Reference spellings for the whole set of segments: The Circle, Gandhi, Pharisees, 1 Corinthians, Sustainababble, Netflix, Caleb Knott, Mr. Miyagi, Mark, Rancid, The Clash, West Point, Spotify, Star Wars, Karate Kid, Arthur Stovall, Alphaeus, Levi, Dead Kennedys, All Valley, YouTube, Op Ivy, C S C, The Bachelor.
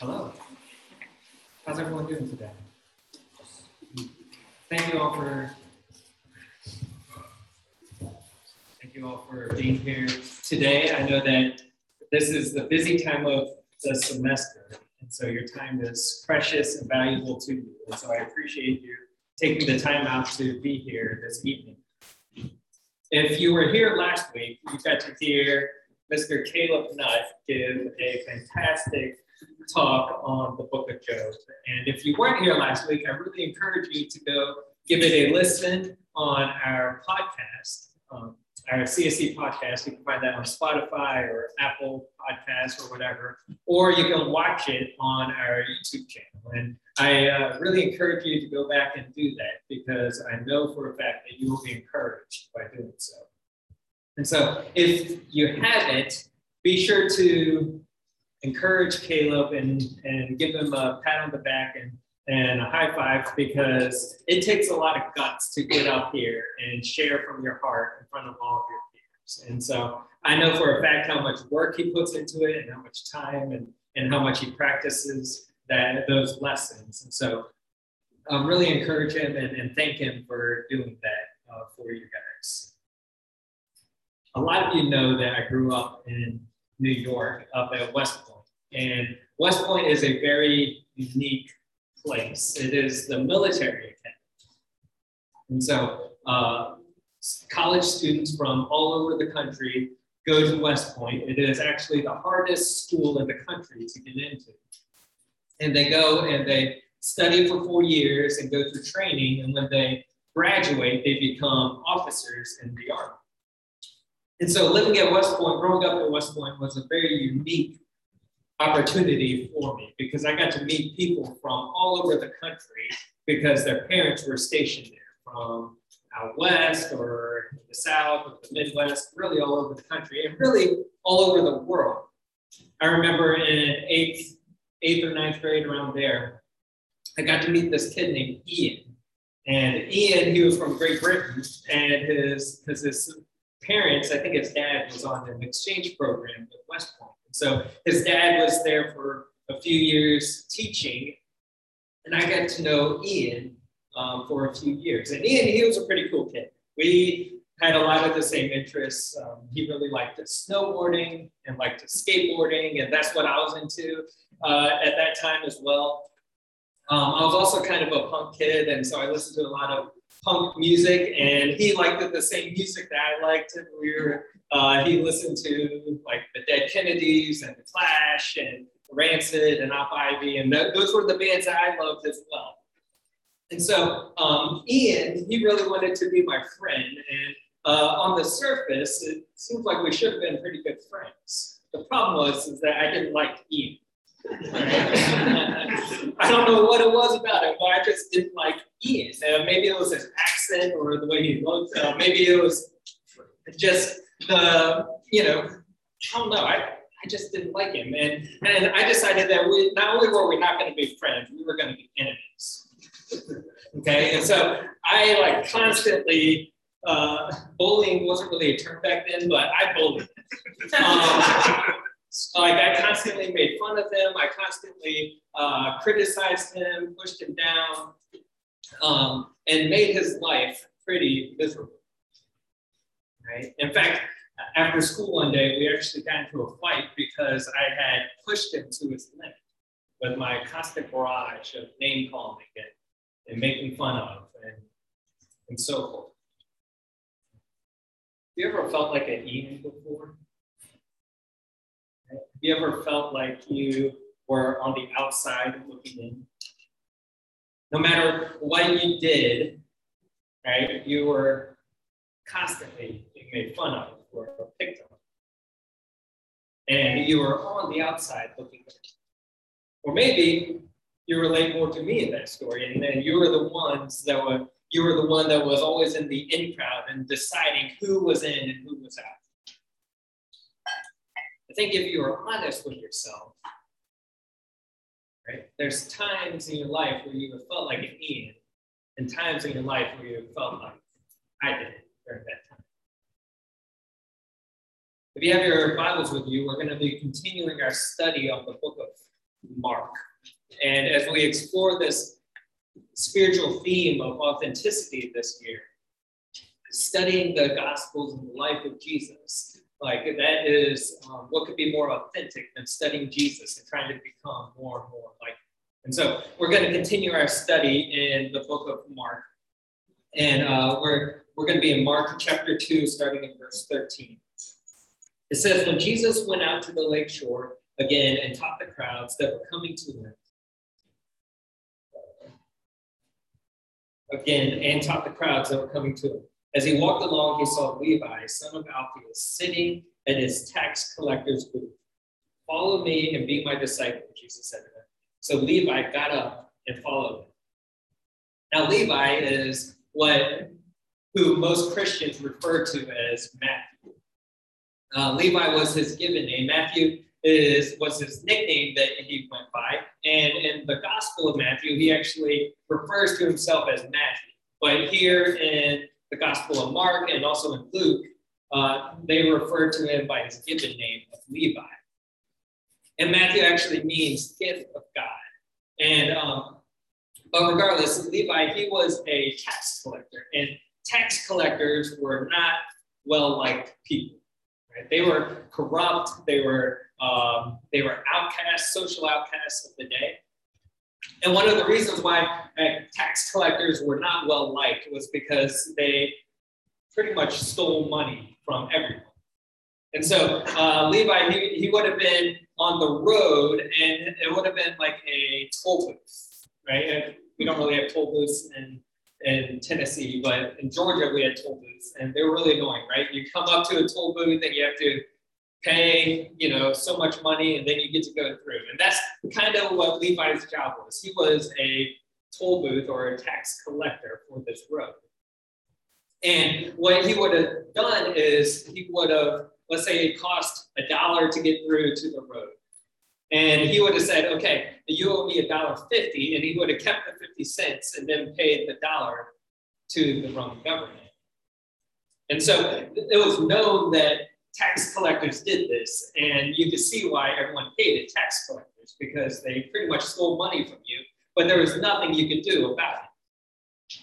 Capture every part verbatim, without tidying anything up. Hello. How's everyone doing today? Thank you all for thank you all for being here today. I know that this is the busy time of the semester, and so your time is precious and valuable to you. And so I appreciate you taking the time out to be here this evening. If you were here last week, you got to hear Mister Caleb Knott give a fantastic talk on the book of Job. And if you weren't here last week, I really encourage you to go give it a listen on our podcast, um, our C S C podcast. You can find that on Spotify or Apple Podcasts or whatever, or you can watch it on our YouTube channel. And I uh, really encourage you to go back and do that, because I know for a fact that you will be encouraged by doing so. And so if you haven't, be sure to encourage Caleb and, and give him a pat on the back and, and a high five, because it takes a lot of guts to get up here and share from your heart in front of all of your peers. And so I know for a fact how much work he puts into it and how much time and, and how much he practices that those lessons. And so um, really encourage him and, and thank him for doing that uh, for you guys. A lot of you know that I grew up in New York, up at West Point. And West Point is a very unique place. It is the military academy. And so uh, college students from all over the country go to West Point. It is actually the hardest school in the country to get into. And they go and they study for four years and go through training. And when they graduate, they become officers in the Army. And so living at West Point, growing up at West Point, was a very unique opportunity for me, because I got to meet people from all over the country because their parents were stationed there, from out west or the south or the Midwest, really all over the country and really all over the world. I remember in eighth, eighth or ninth grade, around there, I got to meet this kid named Ian. And Ian, he was from Great Britain, and his, because his parents, I think his dad was on an exchange program at West Point. And so his dad was there for a few years teaching, and I got to know Ian um, for a few years. And Ian, he was a pretty cool kid. We had a lot of the same interests. Um, he really liked snowboarding and liked skateboarding, and that's what I was into uh, at that time as well. Um, I was also kind of a punk kid, and so I listened to a lot of punk music, and he liked the same music that I liked. And we were, uh, he listened to like the Dead Kennedys and The Clash and Rancid and Op Ivy, and th- those were the bands that I loved as well. And so um, Ian, he really wanted to be my friend, and uh, on the surface, it seems like we should have been pretty good friends. The problem was is that I didn't like Ian. I don't know what it was about it, but I just didn't like Ian. Uh, maybe it was his accent or the way he looked. Uh, maybe it was just the, you know, I don't know. I, I just didn't like him. And, and I decided that we not only were we not going to be friends, we were going to be enemies. Okay, and so I like constantly, uh, bullying wasn't really a term back then, but I bullied him. Um, So, like, I constantly made fun of him. I constantly uh, criticized him, pushed him down, um, and made his life pretty miserable. Right? In fact, after school one day, we actually got into a fight because I had pushed him to his limit with my constant barrage of name calling and, and making fun of and, and so forth. You ever felt like an Ian before? Have you ever felt like you were on the outside looking in? No matter what you did, right, you were constantly being made fun of or picked on. And you were on the outside looking in. Or maybe you relate more to me in that story, and then you were the ones that were you were the one that was always in the in crowd and deciding who was in and who was out. I think if you are honest with yourself, right, there's times in your life where you have felt like an Ian, and times in your life where you have felt like I did during that time. If you have your Bibles with you, we're going to be continuing our study on the book of Mark. And as we explore this spiritual theme of authenticity this year, studying the Gospels and the life of Jesus, like that is um, what could be more authentic than studying Jesus and trying to become more and more like him. And so we're going to continue our study in the book of Mark, and uh, we're we're going to be in Mark chapter two, starting in verse thirteen. It says, "When Jesus went out to the lake shore again and taught the crowds that were coming to him." Again, and taught the crowds that were coming to him. As he walked along, he saw Levi, son of Alphaeus, sitting at his tax collector's booth. "Follow me and be my disciple," Jesus said to him. So Levi got up and followed him. Now, Levi is what who most Christians refer to as Matthew. Uh, Levi was his given name. Matthew is was his nickname that he went by. And in the Gospel of Matthew, he actually refers to himself as Matthew. But here in the Gospel of Mark and also in Luke, uh, they refer to him by his given name of Levi. And Matthew actually means gift of God. And um, but regardless, Levi, he was a tax collector. And tax collectors were not well-liked people. Right? They were corrupt. They were um, they were outcasts, social outcasts of the day. And one of the reasons why uh, tax collectors were not well-liked was because they pretty much stole money from everyone. And so uh, Levi, he, he would have been on the road, and it would have been like a toll booth, right? And we don't really have toll booths in, in Tennessee, but in Georgia, we had toll booths, and they were really annoying, right? You come up to a toll booth, and you have to pay, you know, so much money, and then you get to go through. And that's kind of what Levi's job was. He was a toll booth or a tax collector for this road. And what he would have done is he would have, let's say it cost a dollar to get through to the road. And he would have said, okay, you owe me a dollar fifty, and he would have kept the fifty cents and then paid the dollar to the Roman government. And so it was known that tax collectors did this, and you could see why everyone hated tax collectors, because they pretty much stole money from you, but there was nothing you could do about it.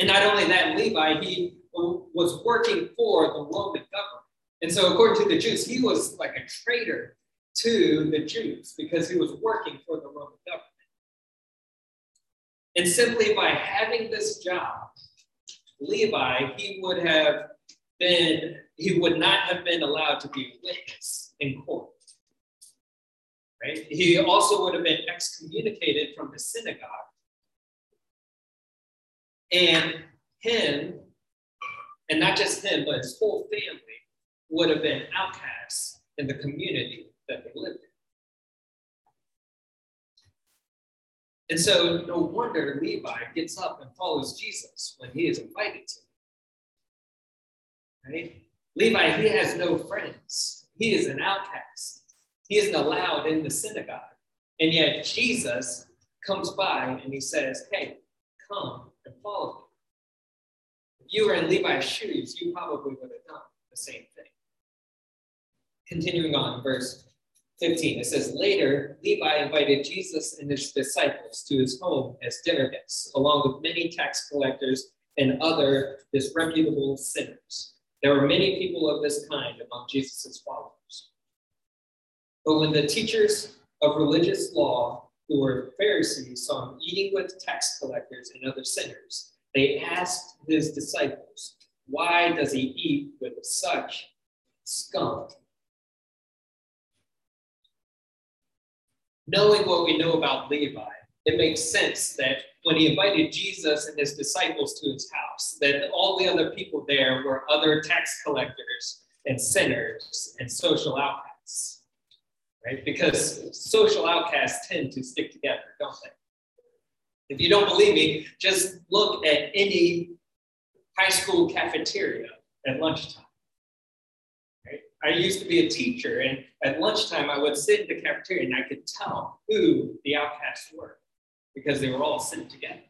And not only that, Levi, he was working for the Roman government. And so according to the Jews, he was like a traitor to the Jews because he was working for the Roman government. And simply by having this job, Levi, he would have been, he would not have been allowed to be a witness in court. Right? He also would have been excommunicated from the synagogue. And him, and not just him, but his whole family, would have been outcasts in the community that they lived in. And so no wonder Levi gets up and follows Jesus when he is invited to. Right? Levi, he has no friends. He is an outcast. He isn't allowed in the synagogue. And yet Jesus comes by and he says, hey, come and follow me. If you were in Levi's shoes, you probably would have done the same thing. Continuing on, verse fifteen, it says, later, Levi invited Jesus and his disciples to his home as dinner guests, along with many tax collectors and other disreputable sinners. There were many people of this kind among Jesus' followers. But when the teachers of religious law, who were Pharisees, saw him eating with tax collectors and other sinners, they asked his disciples, why does he eat with such scum? Knowing what we know about Levi, it makes sense that when he invited Jesus and his disciples to his house, that all the other people there were other tax collectors and sinners and social outcasts, right? Because social outcasts tend to stick together, don't they? If you don't believe me, just look at any high school cafeteria at lunchtime. I used to be a teacher, and at lunchtime, I would sit in the cafeteria, and I could tell who the outcasts were because they were all sitting together.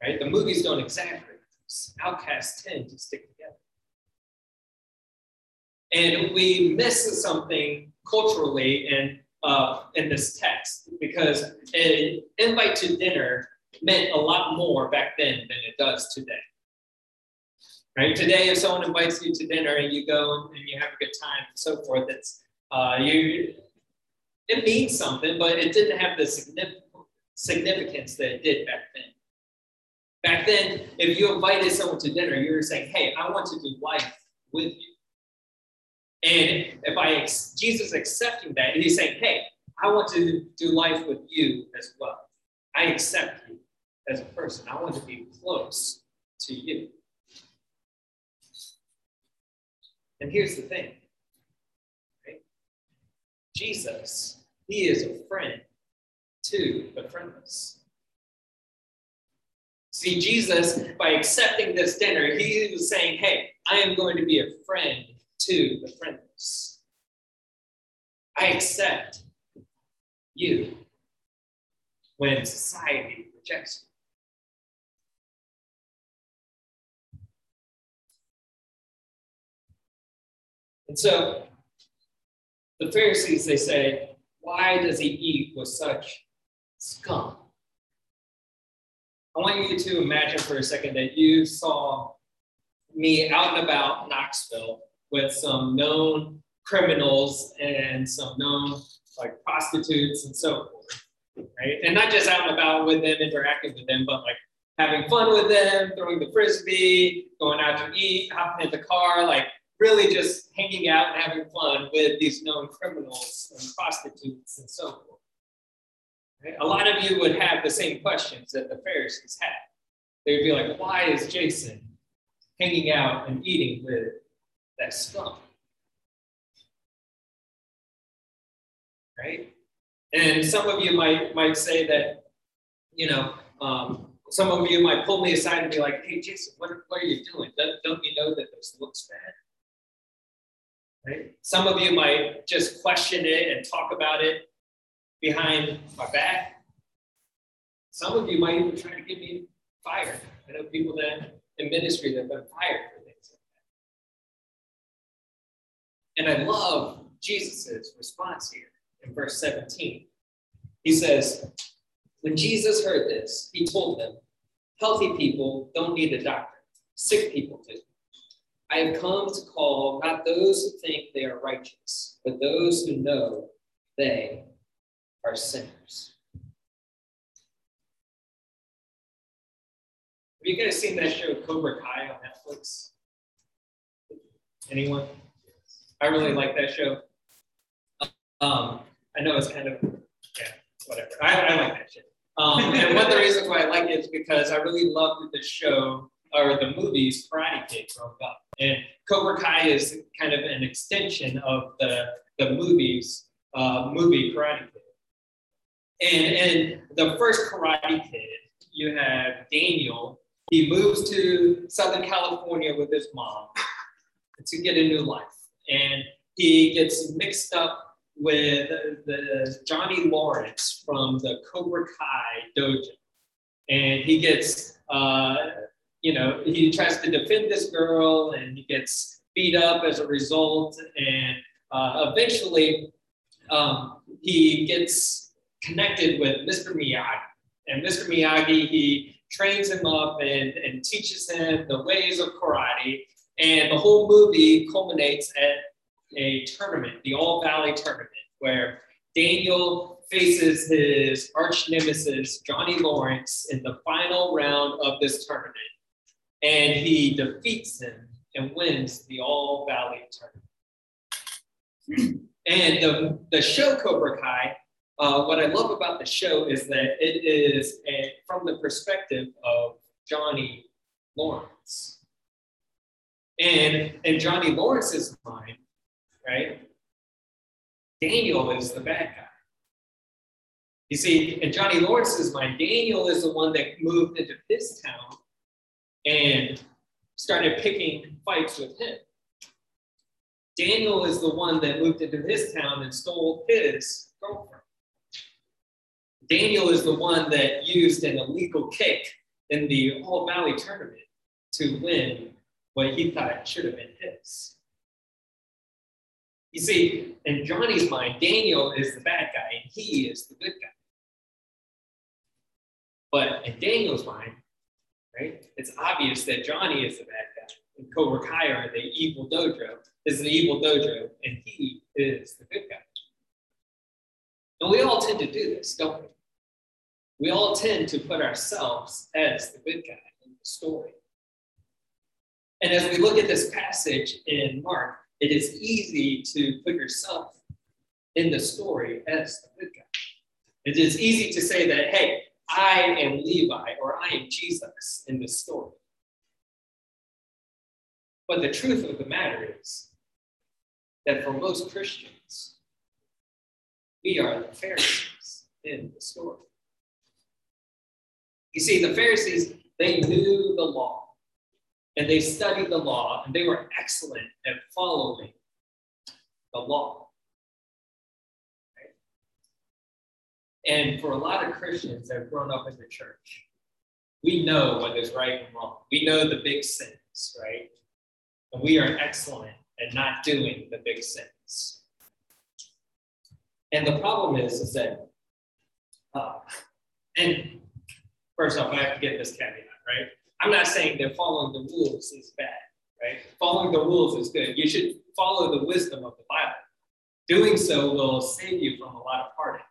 Right? The movies don't exaggerate this. Outcasts tend to stick together. And we miss something culturally and uh, in this text, because an invite to dinner meant a lot more back then than it does today. Right? Today, if someone invites you to dinner and you go and you have a good time and so forth, it's uh, you. It means something, but it didn't have the significant significance that it did back then. Back then, if you invited someone to dinner, you were saying, "Hey, I want to do life with you." And if I Jesus accepting that, and he's saying, "Hey, I want to do life with you as well. I accept you as a person. I want to be close to you." And here's the thing, right? Jesus, he is a friend to the friendless. See, Jesus, by accepting this dinner, he was saying, "Hey, I am going to be a friend to the friendless. I accept you when society rejects you." And so the Pharisees, they say, "Why does he eat with such scum?" I want you to imagine for a second that you saw me out and about Knoxville with some known criminals and some known like prostitutes and so forth, right? And not just out and about with them, interacting with them, but like having fun with them, throwing the frisbee, going out to eat, hopping in the car, like really just hanging out and having fun with these known criminals and prostitutes and so forth. Right? A lot of you would have the same questions that the Pharisees had. They would be like, "Why is Jason hanging out and eating with that scum?" Right? And some of you might, might say that, you know, um, some of you might pull me aside and be like, "Hey, Jason, what, what are you doing? Don't, don't you know that this looks bad?" Right? Some of you might just question it and talk about it behind my back. Some of you might even try to get me fired. I know people that in ministry that have been fired for things like that. And I love Jesus' response here in verse seventeen. He says, when Jesus heard this, he told them, "Healthy people don't need a doctor, sick people do. I have come to call not those who think they are righteous, but those who know they are sinners." Have you guys seen that show Cobra Kai on Netflix? Anyone? I really like that show. Um, I know it's kind of, yeah, whatever. I, I like that shit. Um, and one of the reasons why I like it is because I really loved the show, or the movies, Karate Kid growing up. And Cobra Kai is kind of an extension of the, the movies, uh, movie Karate Kid. And in the first Karate Kid, you have Daniel. He moves to Southern California with his mom to get a new life. And he gets mixed up with the Johnny Lawrence from the Cobra Kai dojo. And he gets, uh, you know, he tries to defend this girl and he gets beat up as a result. And uh, eventually um, he gets connected with Mister Miyagi. And Mister Miyagi, he trains him up and, and teaches him the ways of karate. And the whole movie culminates at a tournament, the All Valley tournament, where Daniel faces his arch nemesis, Johnny Lawrence, in the final round of this tournament. And he defeats him and wins the All Valley tournament. And the, the show Cobra Kai, uh, what I love about the show is that it is a, from the perspective of Johnny Lawrence. And in Johnny Lawrence's mind, right, Daniel is the bad guy. You see, in Johnny Lawrence's mind, Daniel is the one that moved into his town and started picking fights with him. Daniel is the one that moved into his town and stole his girlfriend. Daniel is the one that used an illegal kick in the All Valley tournament to win what he thought should have been his. You see, in Johnny's mind, Daniel is the bad guy and he is the good guy. But in Daniel's mind, right, it's obvious that Johnny is the bad guy and Cobra Kai, or the evil dojo, is the evil dojo and he is the good guy. And we all tend to do this, don't we? We all tend to put ourselves as the good guy in the story. And as we look at this passage in Mark, it is easy to put yourself in the story as the good guy. It is easy to say that, hey, I am Levi, or I am Jesus in this story. But the truth of the matter is that for most Christians, we are the Pharisees in the story. You see, the Pharisees, they knew the law, and they studied the law, and they were excellent at following the law. Right? And for a lot of Christians that have grown up in the church, we know what is right and wrong. We know the big sins, right? And we are excellent at not doing the big sins. And the problem is, is that, uh, and first off, I have to get this caveat, right? I'm not saying that following the rules is bad, right? Following the rules is good. You should follow the wisdom of the Bible. Doing so will save you from a lot of heartache.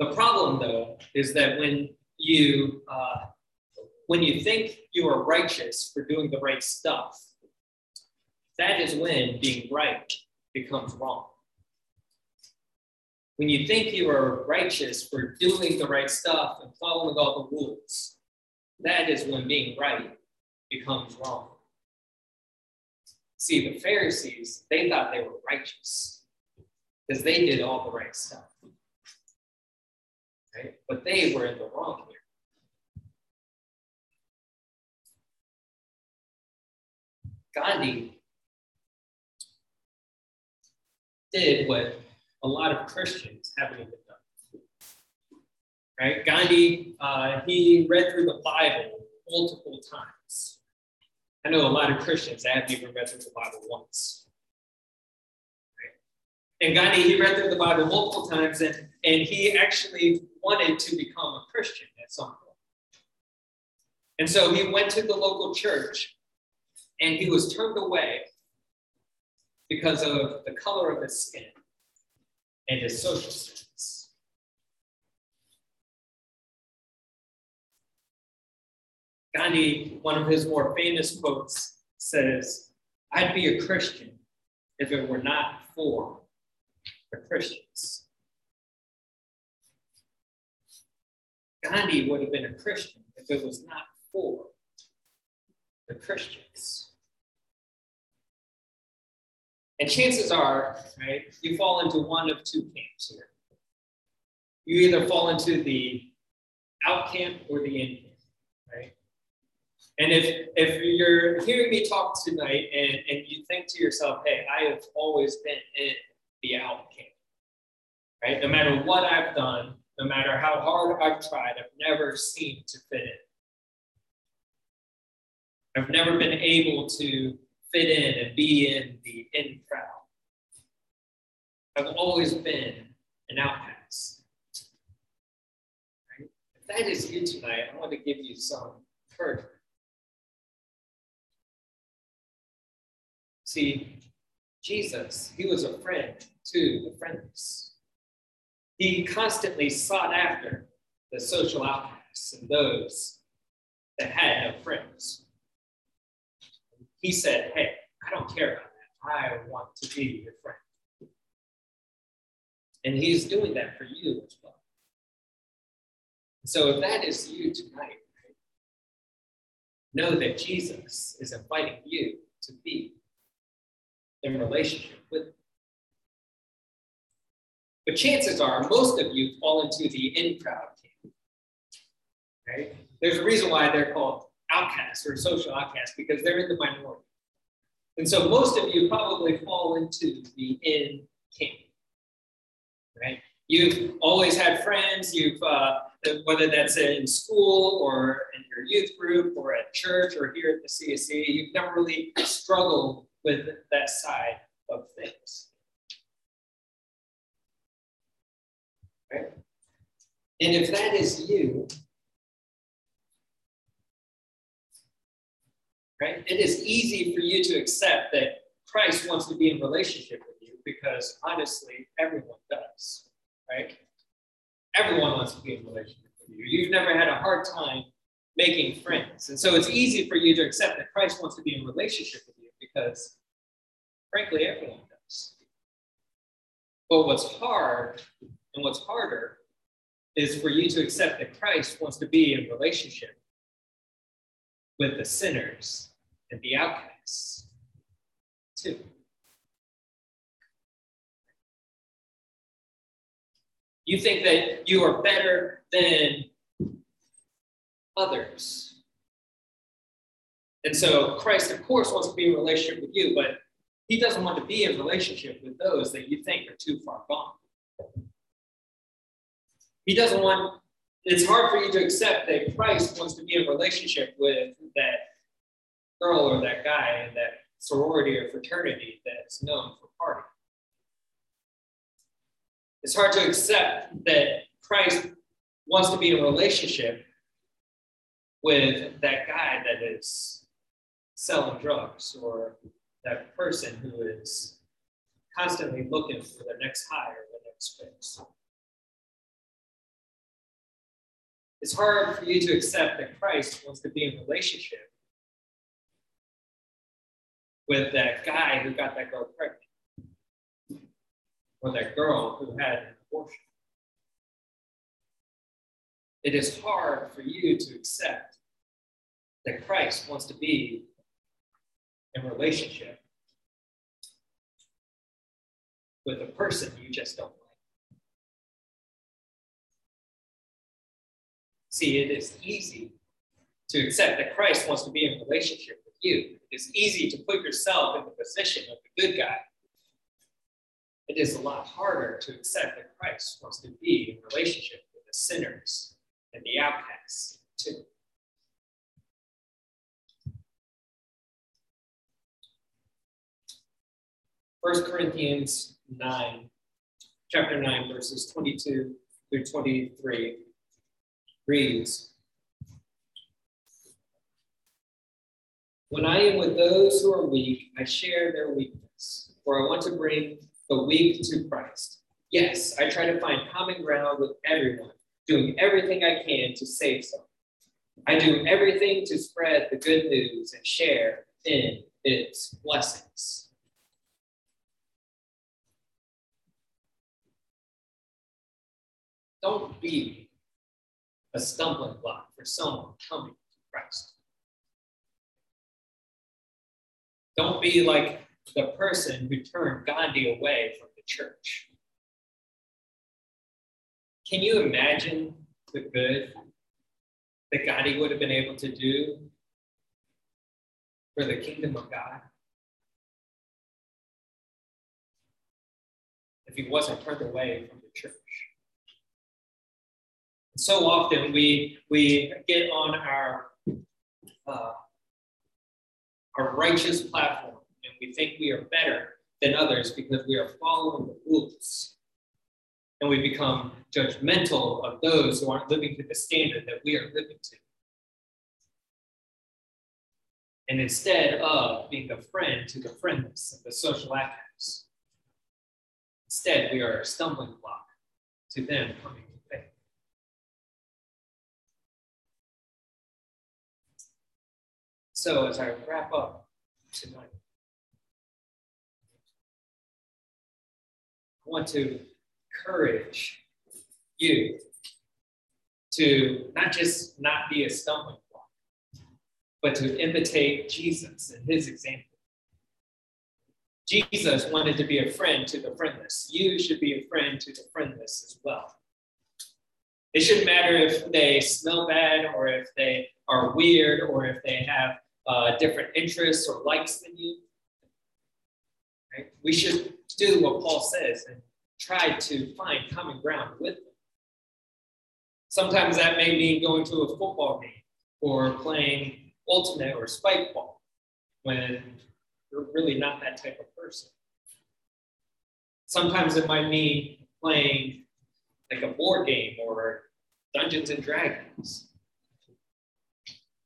The problem, though, is that when you uh, when you think you are righteous for doing the right stuff, that is when being right becomes wrong. When you think you are righteous for doing the right stuff and following all the rules, that is when being right becomes wrong. See, the Pharisees, they thought they were righteous because they did all the right stuff, right? But they were in the wrong here. Gandhi did what a lot of Christians haven't even done. Right? Gandhi, uh, he read through the Bible multiple times. I know a lot of Christians that haven't even read through the Bible once. Right? And Gandhi, he read through the Bible multiple times, and, and he actually wanted to become a Christian at some point. And so he went to the local church, and he was turned away because of the color of his skin and his social status. Gandhi, one of his more famous quotes, says, "I'd be a Christian if it were not for the Christians." Gandhi would have been a Christian if it was not for the Christians. And chances are, right, you fall into one of two camps here. You either fall into the out camp or the in camp, right? And if, if you're hearing me talk tonight and, and you think to yourself, hey, I have always been in the out camp, right? No matter what I've done, no matter how hard I've tried, I've never seemed to fit in. I've never been able to fit in and be in the in crowd. I've always been an outcast. Right? If that is you tonight, I want to give you some encouragement. See, Jesus, he was a friend to the friendless. He constantly sought after the social outcasts and those that had no friends. He said, hey, I don't care about that. I want to be your friend. And he's doing that for you as well. So if that is you tonight, right, know that Jesus is inviting you to be in relationship with them. But chances are, most of you fall into the in crowd camp, right? There's a reason why they're called outcasts or social outcasts, because they're in the minority. And so most of you probably fall into the in camp, right? You've always had friends, you've, uh, whether that's in school or in your youth group or at church or here at the C S C, you've never really struggled with that side of things. Right? And if that is you, right, it is easy for you to accept that Christ wants to be in relationship with you, because honestly, everyone does, right? Everyone wants to be in relationship with you. You've never had a hard time making friends. And so it's easy for you to accept that Christ wants to be in relationship with you, because frankly, everyone does. But what's hard and what's harder is for you to accept that Christ wants to be in relationship with the sinners and the outcasts too. You think that you are better than others. And so Christ, of course, wants to be in relationship with you, but he doesn't want to be in relationship with those that you think are too far gone. He doesn't want, it's hard for you to accept that Christ wants to be in relationship with that girl or that guy in that sorority or fraternity that's known for partying. It's hard to accept that Christ wants to be in a relationship with that guy that is selling drugs, or that person who is constantly looking for the next high or the next fix. It's hard for you to accept that Christ wants to be in a relationship with that guy who got that girl pregnant, or that girl who had an abortion. It is hard for you to accept that Christ wants to be in relationship with a person you just don't like. See, it is easy to accept that Christ wants to be in relationship with you. It is easy to put yourself in the position of the good guy. It is a lot harder to accept that Christ wants to be in relationship with the sinners and the outcasts too. First Corinthians nine, chapter nine, verses twenty-two through twenty-three reads, "When I am with those who are weak, I share their weakness, for I want to bring the weak to Christ. Yes, I try to find common ground with everyone, doing everything I can to save some. I do everything to spread the good news and share in its blessings." Don't be a stumbling block for someone coming to Christ. Don't be like the person who turned Gandhi away from the church. Can you imagine the good that Gandhi would have been able to do for the kingdom of God if he wasn't turned away from the church? So often we we get on our uh, our righteous platform. We think we are better than others because we are following the rules. And we become judgmental of those who aren't living to the standard that we are living to. And instead of being a friend to the friendless and the social outcasts, instead we are a stumbling block to them coming to faith. So as I wrap up tonight, want to encourage you to not just not be a stumbling block, but to imitate Jesus and his example. Jesus wanted to be a friend to the friendless. You should be a friend to the friendless as well. It shouldn't matter if they smell bad, or if they are weird, or if they have uh, different interests or likes than you. Right? We should do what Paul says and try to find common ground with them. Sometimes that may mean going to a football game or playing ultimate or spike ball when you're really not that type of person. Sometimes it might be playing like a board game or Dungeons and Dragons.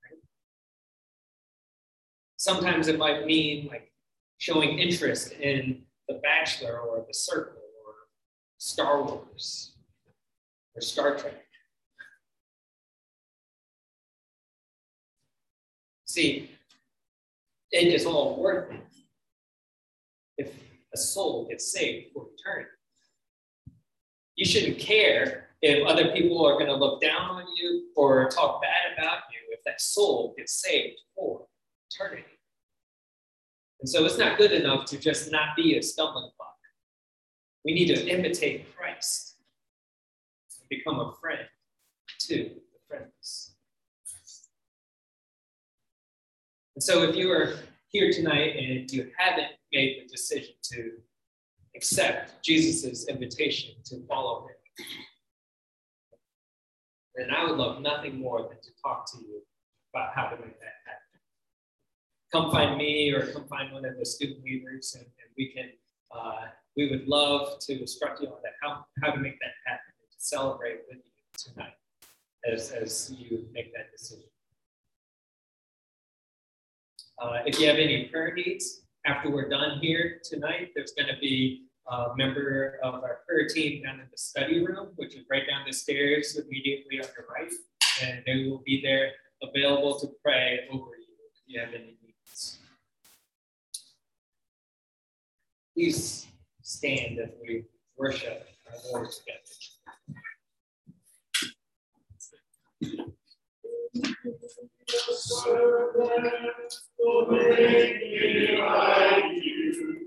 Right? Sometimes it might mean like showing interest in The Bachelor or The Circle or Star Wars or Star Trek. See, it is all worth it if a soul gets saved for eternity. You shouldn't care if other people are going to look down on you or talk bad about you if that soul gets saved for eternity. And so it's not good enough to just not be a stumbling block. We need to imitate Christ and become a friend to the friendless. And so if you are here tonight and you haven't made the decision to accept Jesus' invitation to follow him, then I would love nothing more than to talk to you about how to make that happen. Come find me or come find one of the student leaders, and, and we can, uh, we would love to instruct you on that, how, how to make that happen, and to celebrate with you tonight as, as you make that decision. Uh, if you have any prayer needs, after we're done here tonight, there's going to be a member of our prayer team down in the study room, which is right down the stairs immediately on your right, and they will be there available to pray over you if you have any needs. Please stand as we worship our Lord together. Servant, oh, make me like you.